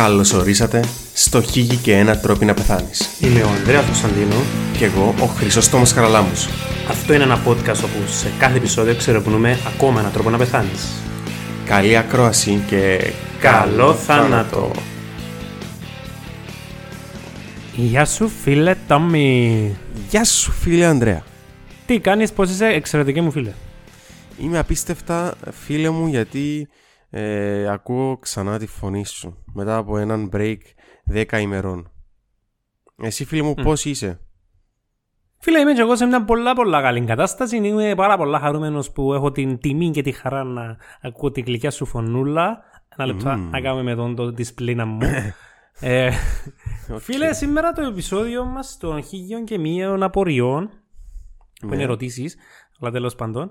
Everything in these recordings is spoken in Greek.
Καλώς ορίσατε στο Χίγη και ένα τρόπο να πεθάνεις. Είμαι ο Ανδρέας Θοσαντίνου. Και εγώ ο Χρυσοστόμος Χαραλάμπους. Αυτό είναι ένα podcast όπου σε κάθε επεισόδιο ξερευνούμε ακόμα ένα τρόπο να πεθάνεις. Καλή ακρόαση και καλό θάνατο. Γεια σου φίλε Τόμι. Γεια σου φίλε Ανδρέα. Τι κάνεις, πως είσαι, εξαιρετική μου φίλε? Είμαι απίστευτα φίλε μου, γιατί ακούω ξανά τη φωνή σου μετά από έναν break 10 ημερών. Εσύ φίλε μου πώς είσαι? Φίλε, είμαι και εγώ σε μια πολλά καλή κατάσταση. Είμαι πάρα πολλά χαρούμενος που έχω την τιμή και τη χαρά να ακούω τη γλυκιά σου φωνούλα. Ένα λεπτό να κάνουμε με τον δισπλίνα μου. Φίλε, σήμερα το επεισόδιο μας των 1001 απορριών που είναι ερωτήσεις, αλλά τέλος πάντων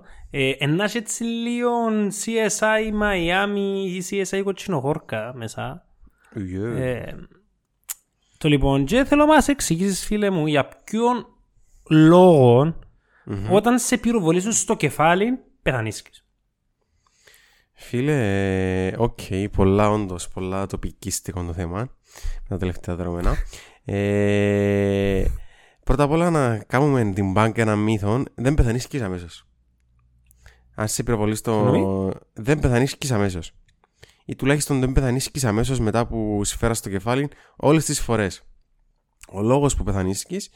ενάς έτσι λίγο CSI-Miami ή CSI κοτσινοχόρκα μέσα. Το λοιπόν, και θέλω να μας εξηγήσεις φίλε μου για ποιον λόγο όταν σε πυροβολήσουν στο κεφάλι πεθανίσκεις. Φίλε, πολλά όντως, πολλά τοπικίστικο το θέμα τα τελευταία δεδομένα. Πρώτα απ' όλα να κάνουμε την μπάνκα ένα μύθο. Δεν πεθανίσκεις αμέσως. Αν σε πυροβολείς δεν πεθανίσκεις αμέσως. Ή τουλάχιστον δεν πεθανίσκεις αμέσως μετά που σφαίρας το κεφάλι όλες τις φορές. Ο λόγος που πεθανίσκεις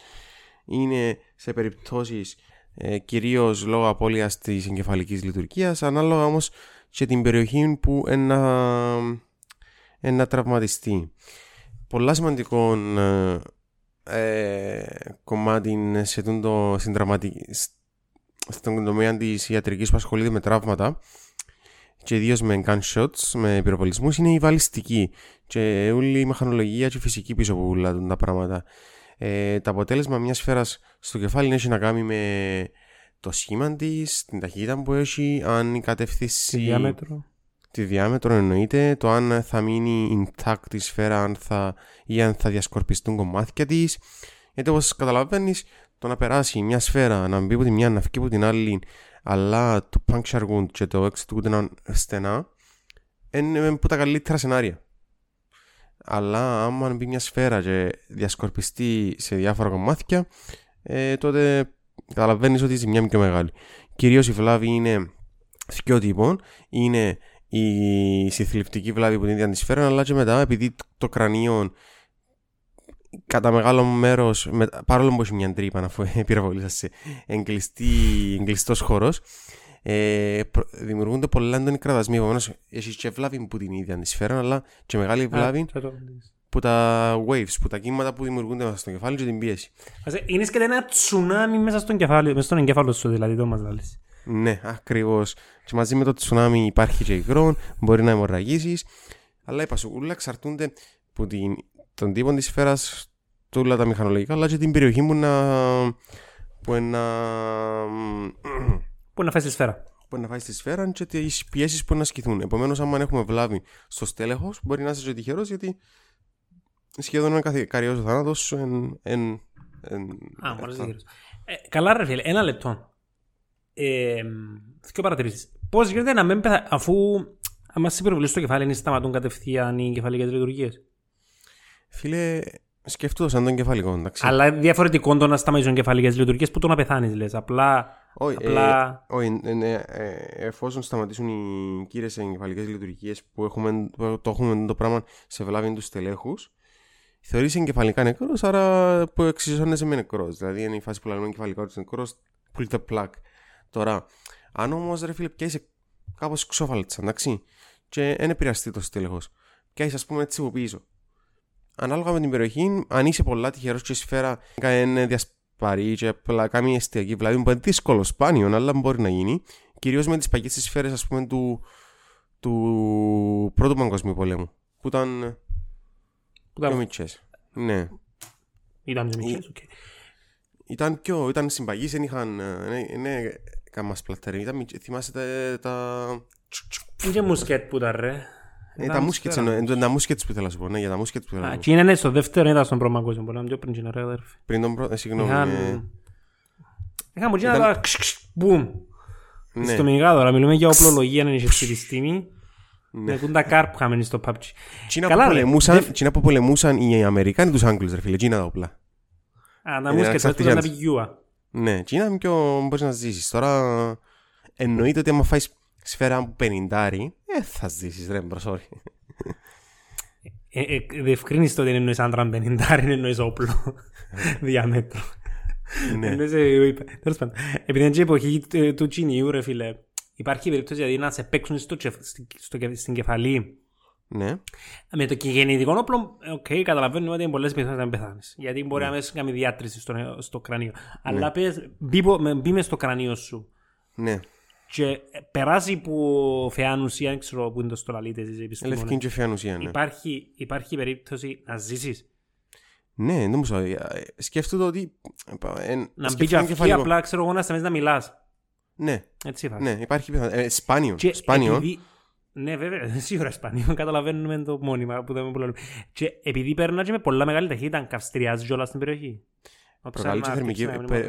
είναι σε περιπτώσεις κυρίως λόγω απώλειας της εγκεφαλικής λειτουργίας, ανάλογα όμως και την περιοχή που ένα τραυματιστεί. Πολλά σημαντικό κομμάτι στον τομέα της ιατρικής που ασχολείται με τραύματα και ιδίως με gunshots, με πυροβολισμούς, είναι η βαλιστική και όλη η μηχανολογία και η φυσική πίσω που λατούν τα πράγματα. Το αποτέλεσμα μιας σφαίρας στο κεφάλι έχει να κάνει με το σχήμα της, την ταχύτητα που έχει, αν κατευθύνσει τη διάμετρο εννοείται, το αν θα μείνει intact η σφαίρα ή αν θα διασκορπιστούν κομμάτια της. Γιατί όπως καταλαβαίνεις, το να περάσει μια σφαίρα, να μπει από τη μια, να φύγει από την άλλη, αλλά το puncture wound και το exit wound στενά, είναι από τα καλύτερα σενάρια. Αλλά άμα μπει μια σφαίρα και διασκορπιστεί σε διάφορα κομμάτια, τότε καταλαβαίνεις ότι η ζημιά είναι πιο μεγάλη. Κυρίως η βλάβη είναι δυο τύπων. Είναι η συθλιπτική βλάβη που την ίδια τη σφαίρα, αλλά και μετά, επειδή το κρανίο κατά μεγάλο μέρος, παρόλο που έχει μια τρύπα αφού πυροβολήσασαι, εγκλειστός χώρος, δημιουργούνται πολλά έντονοι κραδασμοί. Επομένως, έχεις και βλάβη που την ίδια τη σφαίρα, αλλά και μεγάλη βλάβη που τα waves, που τα κύματα που δημιουργούνται μέσα στο κεφάλι και την πίεση. Είναι και ένα τσουνάμι μέσα στον εγκέφαλο σου, δηλαδή το μας λες. Ναι, ακριβώς. Και μαζί με το τσουνάμι υπάρχει και υγρό, μπορεί να αιμορραγήσεις. Αλλά είπα σου, όλα εξαρτούνται από τον τύπο της σφαίρας, όλα τα μηχανολογικά, αλλά και την περιοχή μου που να φάει τη σφαίρα. Που να φάει τη σφαίρα και τις πιέσεις που να ασκηθούν. Επομένως, άμα έχουμε βλάβη στο στέλεχος, μπορεί να είσαι και τυχερός, γιατί σχεδόν ένα καριός ο θάνατος. Μόλις τυχερός. Καλά ρε φίλε, ένα λεπτό. Δύο παρατηρήσεις. Πώς γίνεται να μην πεθάνεις, αφού άμα σε πυροβολείς στο κεφάλι, είναι σταματούν κατευθείαν οι εγκεφαλικές λειτουργίες? Φίλε, σκεφτώ σαν τον κεφαλικό, εντάξει. Αλλά διαφορετικό το να σταματήσουν εγκεφαλικές λειτουργίες που το να πεθάνεις, λες. Απλά. Όχι, εφόσον σταματήσουν οι κύριες εγκεφαλικές λειτουργίες που έχουμε το πράγμα σε βλάβη του στελέχους, θεωρείς εγκεφαλικά νεκρός, άρα που εξισώνεσαι με νεκρός. Δηλαδή είναι η φάση που λέμε εγκεφαλικά νεκρός, pull the plug. Τώρα, αν όμως ρε φίλε πιάσεις κάπως ξόφαλτσα, εντάξει, και δεν επηρεαστεί το στέλεχος, πιάσεις ας πούμε έτσι από πίσω, ανάλογα με την περιοχή, αν είσαι πολλά τυχερός και η σφαίρα είναι διασπαρή και κάνει εστιακή βλάβη, που είναι δύσκολο σπάνιο, αλλά μπορεί να γίνει, κυρίως με τις παγιές τις σφαίρες ας πούμε του Πρώτου Παγκοσμίου Πολέμου, που ήταν πιο μικρές. Ναι. Ήταν πιο μικρές, οκ. Ήταν συμπαγής, δεν είχαν... Κάμα σπλαττερή. Θυμάσαι τα... Είναι μουσκέτ που ήταν ρε. Τα μουσκέτς που ήθελα να σου πω. Ναι, για τα μουσκέτς που ήθελα να σου πω. Είναι ναι, στο δεύτερο ήταν στον Πρώτο Παγκόσμιο Πόλεμο. Πριν την ωραία αδερφή. Πριν τον πρώτο, συγγνώμη. Είχαν που γίνανε τώρα... Μπουμ. Στο Μιγάδωρα, μιλούμε για οπλολογία, αν είναι στη στιγμή. Ναι. Έχουν τα καρπ που είχαμε στο PUBG. Τσίνα που πολεμούσαν οι Αμερικάνοι τους Άγγλους, ρε φίλε. Τσίνα τα όπλα. Α, να μου σκεφτεί να πει γιούα. Ναι, τσίνα είναι πιο. Μπορεί να ζήσει. Τώρα εννοείται ότι άμα φάεις σφαίρα από 50, θα ζήσει, ρε μπροσόρι. Διευκρίνεις το ότι δεν εννοείς άντρα 50, εννοείς όπλο. Διαμέτρο. Ναι. Τέλος πάντων. Επειδή είναι η εποχή του τσινιού, ρε φίλε. Υπάρχει περίπτωση δηλαδή να σε παίξουν στην κεφαλή. Ναι. Με το γεννητικό όπλο, okay, καταλαβαίνουμε ότι είναι πολλές πιθανότητες να πεθάνεις. Γιατί μπορεί αμέσως να κάνει διάτρηση στο κρανίο. Αλλά πες, μπει μες στο κρανίο σου. Ναι. Και περάσει που φεάνουσία, δεν ξέρω που είναι το στολαλίτες της επιστήμονας. Λευκή και φεάνουσία, ναι. Υπάρχει περίπτωση να ζήσεις. Ναι, δεν μου σκέφτομαι ότι... Να μπει και αυτή απλά, ξέρω εγώ, να σταμένεις να μιλάς. Ναι, ναι, υπάρχει σπάνιο. Επειδή... Ναι, βέβαια, σίγουρα σπάνιο. Καταλαβαίνουμε το μόνιμα που δεν μπορούμε. Και επειδή παίρνω και με πολλά μεγάλη ταχύτητα, καυστηριάζει όλα στην περιοχή.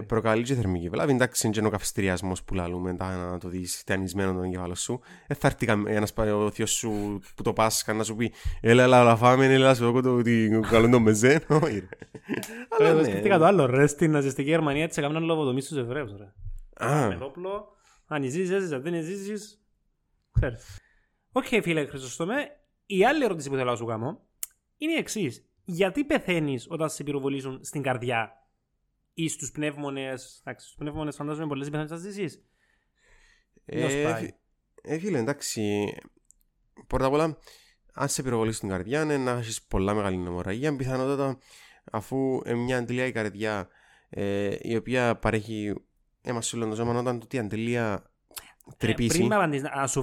Προκαλεί και θερμική βλάβη. Εντάξει, είναι και ο καυστηριασμός που λαλούμε, να το δεις ταινισμένο τον εγκεφάλο σου. Δεν θα έρθει ένας παρεωθιός σου που το πάσχα να σου πει «Έλα, λαφάμε, έλα, σου δω καλό το μεζέν». Αλλά ναι. Σκεφτήκα το άλλο, ρε, στην ναζιστική Γερμανία της έκαναν λοβοδομή στους Εβραίους, ρε. Με το όπλο, αν ζήσεις, αν δεν ζήσεις. Οκ, φίλε Χρυσοστόμε, η άλλη ερώτηση που θέλω να σου κάνω είναι η εξής. Γιατί πεθαίνεις όταν σε πυροβολήσουν στην καρδιά ή στους πνεύμονες? Εντάξει, στους πνεύμονες φαντάζομαι πολλές πιθανότητες να ζήσεις. Φίλε, εντάξει, πρώτα απ' όλα, αν σε πυροβολήσουν στην καρδιά, είναι να έχεις πολλά μεγάλη αιμορραγία. Πιθανότατα, αφού μια αντιλία η καρδιά, η οποία παρέχει έμας σου λένε το ζώμα, όταν τούτη αντιλία τρυπήσει... Πριν να απαντήσεις, ας σου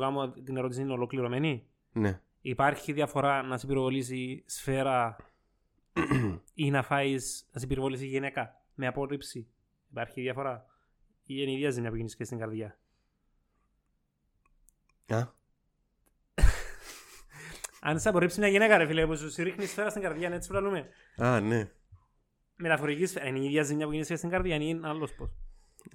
κάνω την ερώτηση, είναι ολοκληρωμένη. Ναι. Υπάρχει διαφορά να σε πυροβολήσει σφαίρα ή να σε πυροβολήσει γυναίκα με απόρριψη? Υπάρχει διαφορά? Ή είναι η ίδια ζημιά που γίνεις και στην καρδιά? Αν σε απορρίψει μια γυναίκα, ρε φίλε, που σου ρίχνει σφαίρα στην καρδιά, είναι έτσι που λαλούμε. Α, ναι. Μεταφορική σφαίρα, είναι η ίδια ζημιά που γίνεις και στην καρδιά, είναι άλλος πώς.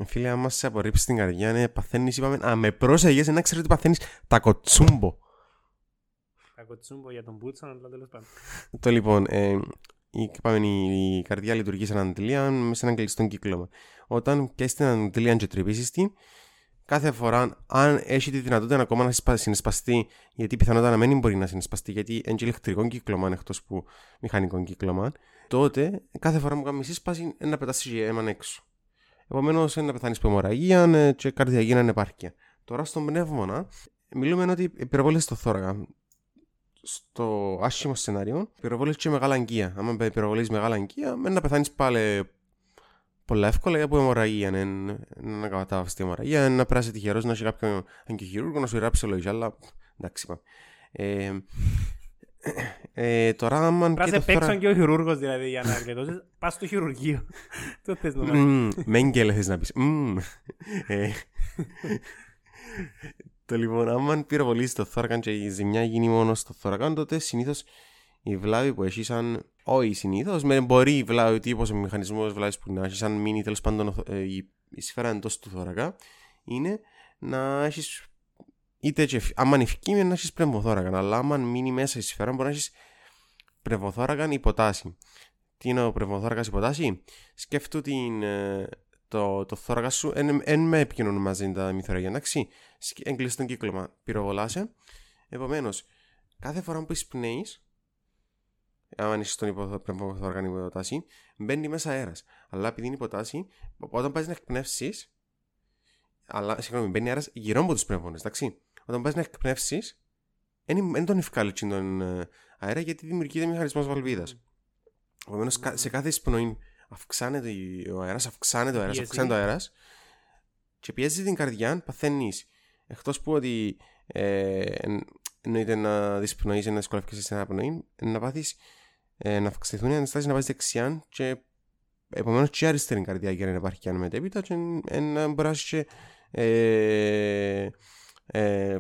Φίλε, άμα σε απορρίψει την καρδιά, ναι, παθαίνεις, είπαμε, με πρόσεγες, να ξέρεις ότι παθαίνεις Takotsubo. Takotsubo για τον Μπούτσον, αλλά τέλος πάντων. Το λοιπόν, η καρδιά λειτουργεί σαν αντιλία μέσα σε έναν κλειστό κύκλωμα. Όταν πιάσεις την αντιλία και τρυπήσεις την, κάθε φορά, αν έχει τη δυνατότητα ακόμα να συνεσπαστεί, γιατί πιθανότατα να μην μπορεί να συνεσπαστεί, γιατί είναι και ηλεκτρικό κύκλωμα εκτός που μηχανικό κύκλωμα, τότε κάθε φορά που κάνει σύσπαση να πετάσεις αίμα έξω. Επομένως, να πεθάνεις από αιμορραγία και καρδιακή ανεπάρκεια. Τώρα στον πνεύμονα, μιλούμε ότι πυροβόλες στο θώρακα. Στο άσχημο σενάριο, πυροβόλες και μεγάλα αγκία. Αν πυροβολείς μεγάλα αγκία, να πεθάνεις πάλι πολλά εύκολα από αιμορραγία. Να καταβαστεί αιμορραγία, να περάσει τυχερός, να έχει κάποιο αγκιοχειρούργο, να σου γράψει λόγια. Αλλά εντάξει, είπαμε. Τώρα, αν πράσινο παίξαν και ο χειρούργος, δηλαδή, για να αρκετώσεις, πας στο χειρουργείο. Το θες να πεις. Μέγκελε θες να πεις. Το λοιπόν, άμα πυροβολείς το θώρακα και η ζημιά γίνει μόνο στο θώρακα, τότε συνήθως η βλάβη που έχει σαν. Όχι, συνήθως, μπορεί ο τύπος, ο μηχανισμός βλάβης που να έχει σαν μείνει τέλος πάντων η σφαίρα εντός του θώρακα, είναι να έχει. Είτε άμα ανηφκεί να έχεις πνευμοθώρακα, αλλά άμα μείνει μέσα η σφαίρα μπορεί να έχεις πνευμοθώρακα υποτάση. Τι είναι ο πνευμοθώρακας υποτάση? Σκέφτου το θώρακα σου, εν με επικοινωνούν μαζί τα μυθωράκια, εντάξει, εγκλειστό κύκλωμα, πυροβολάσαι. Επομένως, κάθε φορά που εισπνέεις, αν είσαι στον πνευμοθώρακαν υποτάση, μπαίνει μέσα αέρας. Αλλά επειδή είναι υποτάση, όταν πας να εκπνεύσεις, αλλά συγγνώμη, μπαίνει αέρας γύρω από τους πνεύμονες, εντάξει. Όταν πας να εκπνεύσεις, δεν τον ευκάλυψε τον αέρα γιατί δημιουργείται μηχανισμός βαλβίδας. Επομένως, σε κάθε εισπνοή αυξάνεται ο αέρας, αυξάνεται ο αέρας και πιέζει την καρδιά, παθαίνεις. Εκτός που ότι εννοείται να δυσπνοείς ή να δυσκολεύκεσαι σε αναπνοή, να πάθεις να αυξηθούν οι αναστάσεις, να πάθεις δεξιά και επομένως και αριστερή καρδιά για να υπάρχει και αν μετέπειτα και να μπορείς και...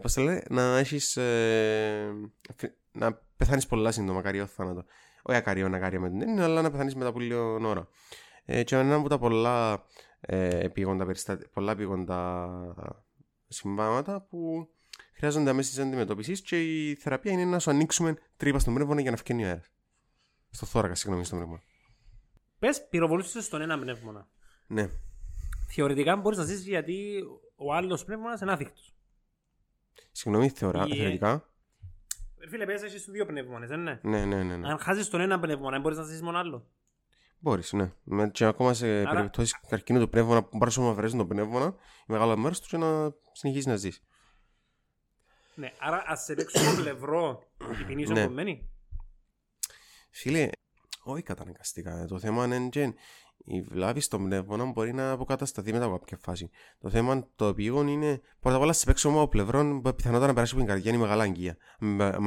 πώς το λέει, να έχεις να πεθάνεις πολλά σύντομα, ακαριό θάνατο. Όχι ακαριό να κάνει με την έννοια, αλλά να πεθάνεις μετά από λίγο ώρα. Και ένα από τα πολλά επίγοντα συμβάνματα που χρειάζονται αμέσως αντιμετώπισης και η θεραπεία είναι να σου ανοίξουμε τρύπα στον πνεύμονα για να φκένει ο αέρας. Στο θώρακα, συγγνώμη, στον πνεύμονα. Πες, πυροβολούσες στον ένα πνεύμονα. Ναι. Θεωρητικά μπορείς να ζήσεις γιατί ο άλλος πνεύμονας είναι άδεικτος. Συγγνώμη, θεωρητικά. Φίλε, πες, έχεις δύο πνεύμονες, δεν είναι. Ναι. Αν χάσεις τον ένα πνεύμονα, μπορείς να ζήσεις μόνο άλλο. Μπορείς, ναι. Και ακόμα σε άρα... περιπτώσεις καρκίνου του πνεύμονα που μπορείς να αφαιρέσουν τον πνεύμονα, μεγάλο μέρος του και να συνεχίσεις να ζεις. Ναι, άρα ας σε παίξω το πλευρό η ποινή ισοκομμένη. Φίλε, όχι καταναγκαστικά. Το θέμα είναι και η βλάβη στον πνεύμονα μπορεί να αποκατασταθεί μετά από κάποια φάση. Το θέμα το επίγον είναι πρώτα απ' όλα σε παίξω μόνο πλευρών πιθανότατα να περάσει από την καρδιά ή μεγάλα αγγεία.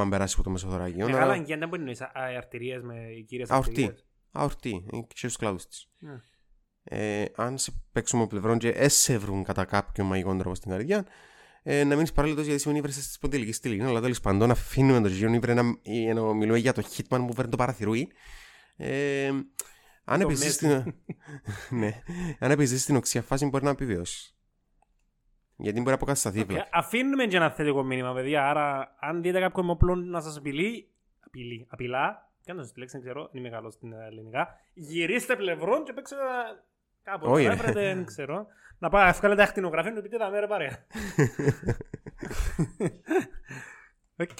Αν περάσει από το μεσοδωράκι. Μεγάλα αγγεία δεν μπορεί να είναι αρτηρίες με κύριες αρτηρίες. Αορτή, και στους κλάδους της. Yeah. Αν σε παίξουμε πλευρών και έσευρουν κατά κάποιο μαγικό τρόπο στην καρδιά, να μείνεις παράλληλος γιατί σημαίνει βρες στις ποντελικές στη λίγη. Αλλά τέλος πάντων αφήνουμε τον Γιον Ήβρε να μιλούμε για το Hitman που φέρνει το παραθυρούι. Αν επιζήσεις στην οξία φάση μπορεί να επιβιώσεις. Γιατί μπορεί να αποκατασταθεί. Okay. Αφήνουμε και ένα θετικό μήνυμα, παιδιά. Άρα, αν δείτε κάποιον με όπλο να σας απειλά. Κι αν το συλλέξει, δεν ξέρω, είναι μεγάλο στην ελληνικά. Γυρίστε πλευρών και παίξτε κάπου. Όχι, δεν ξέρω. Να πάει, βγάλετε ακτινογραφία και πείτε τα μέρα παρέα. Οκ.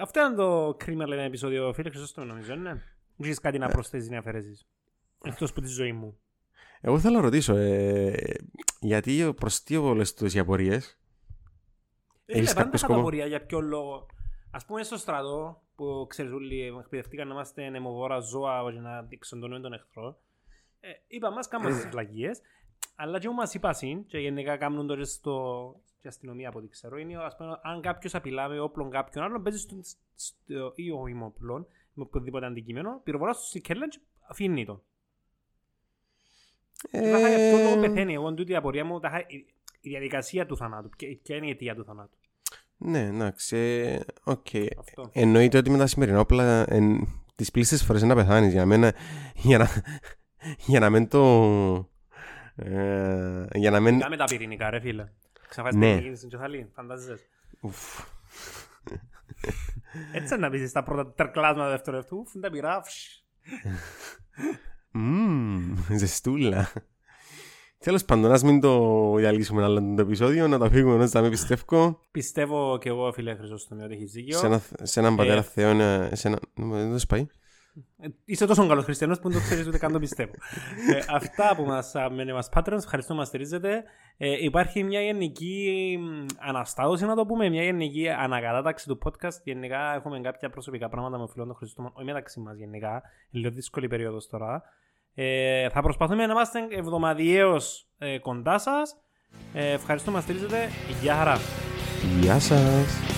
Αυτό ήταν το κρίμα, λένε, επεισόδιο, φίλε. Χρυσοστόμου, νομίζω, ναι. Έχεις κάτι να προσθέσεις, να αφαιρέσεις. Εκτός από τη ζωή μου. Εγώ θέλω να ρωτήσω, γιατί προς τι όλες τις απορίες. Έχεις κάποιο σκοπό. Για ποιο λόγο. Ας πούμε στο στρατό, που ξέρεις όλοι εκπαιδευτήκαν να είμαστε νεμοβόρα ζώα για να εξοντώνουμε τον εχθρό, είπα μας κάνουμε τις βλακίες, αλλά και όμως μας είπα σύν, και γενικά κάνουν τώρα στην αστυνομία από ό,τι ξέρω, είναι ας πούμε, αν κάποιος απειλά με όπλων κάποιον άλλον, παίζει στο ή όχι με όπλων, με οποιοδήποτε αντικείμενο, πυροβολάς στο σικέλλαν και αφήνει τον. Τάχα για αυτόν λόγο πεθαίνει, εγώ τούτη η απορία μου, η διαδικασία του θανάτου, ποια είναι η αιτία του θανάτου. Ναι, εντάξει, οκ. Εννοείται ότι με τα σημερινά όπλα τις πλήστες φορές να πεθάνεις για να μην το... για να μην... Κάμε τα πυρηνικά ρε φίλε. Ξαφάζεις να γίνεις στην κεφαλή, φαντάζεσαι. Έτσι να πεις τα πρώτα τερκλάσματα δευτερευτού, φουν τα πυρά. Ζεστούλα. Τέλος πάντων, ας μην το διαλύσουμε άλλο το επεισόδιο, να το αφήγουμε ώστε να μην πιστεύω. Πιστεύω και εγώ, φίλε Χρυσόστομη, ότι έχεις δίκιο. Σε έναν πατέρα Θεό, σε έναν... Δεν σου πάει. Είσαι τόσο καλός χριστιανός που δεν το ξέρεις ούτε καν το πιστεύω. Αυτά που μας μένει μας Patreon, ευχαριστώ μας στηρίζετε. Υπάρχει μια γενική αναστάτωση, να το πούμε, μια γενική ανακατάταξη του podcast. Γενικά έχουμε κάποια προσωπικά πράγματα με φίλων των Χριστόστομων, όχι μεταξύ μας γενικά. Λίγο δύσκολη περίοδος τώρα. Θα προσπαθούμε να είμαστε εβδομαδιαίως κοντά σας. Ευχαριστώ που μας στηρίζετε. Γεια χαρά. Γεια σας.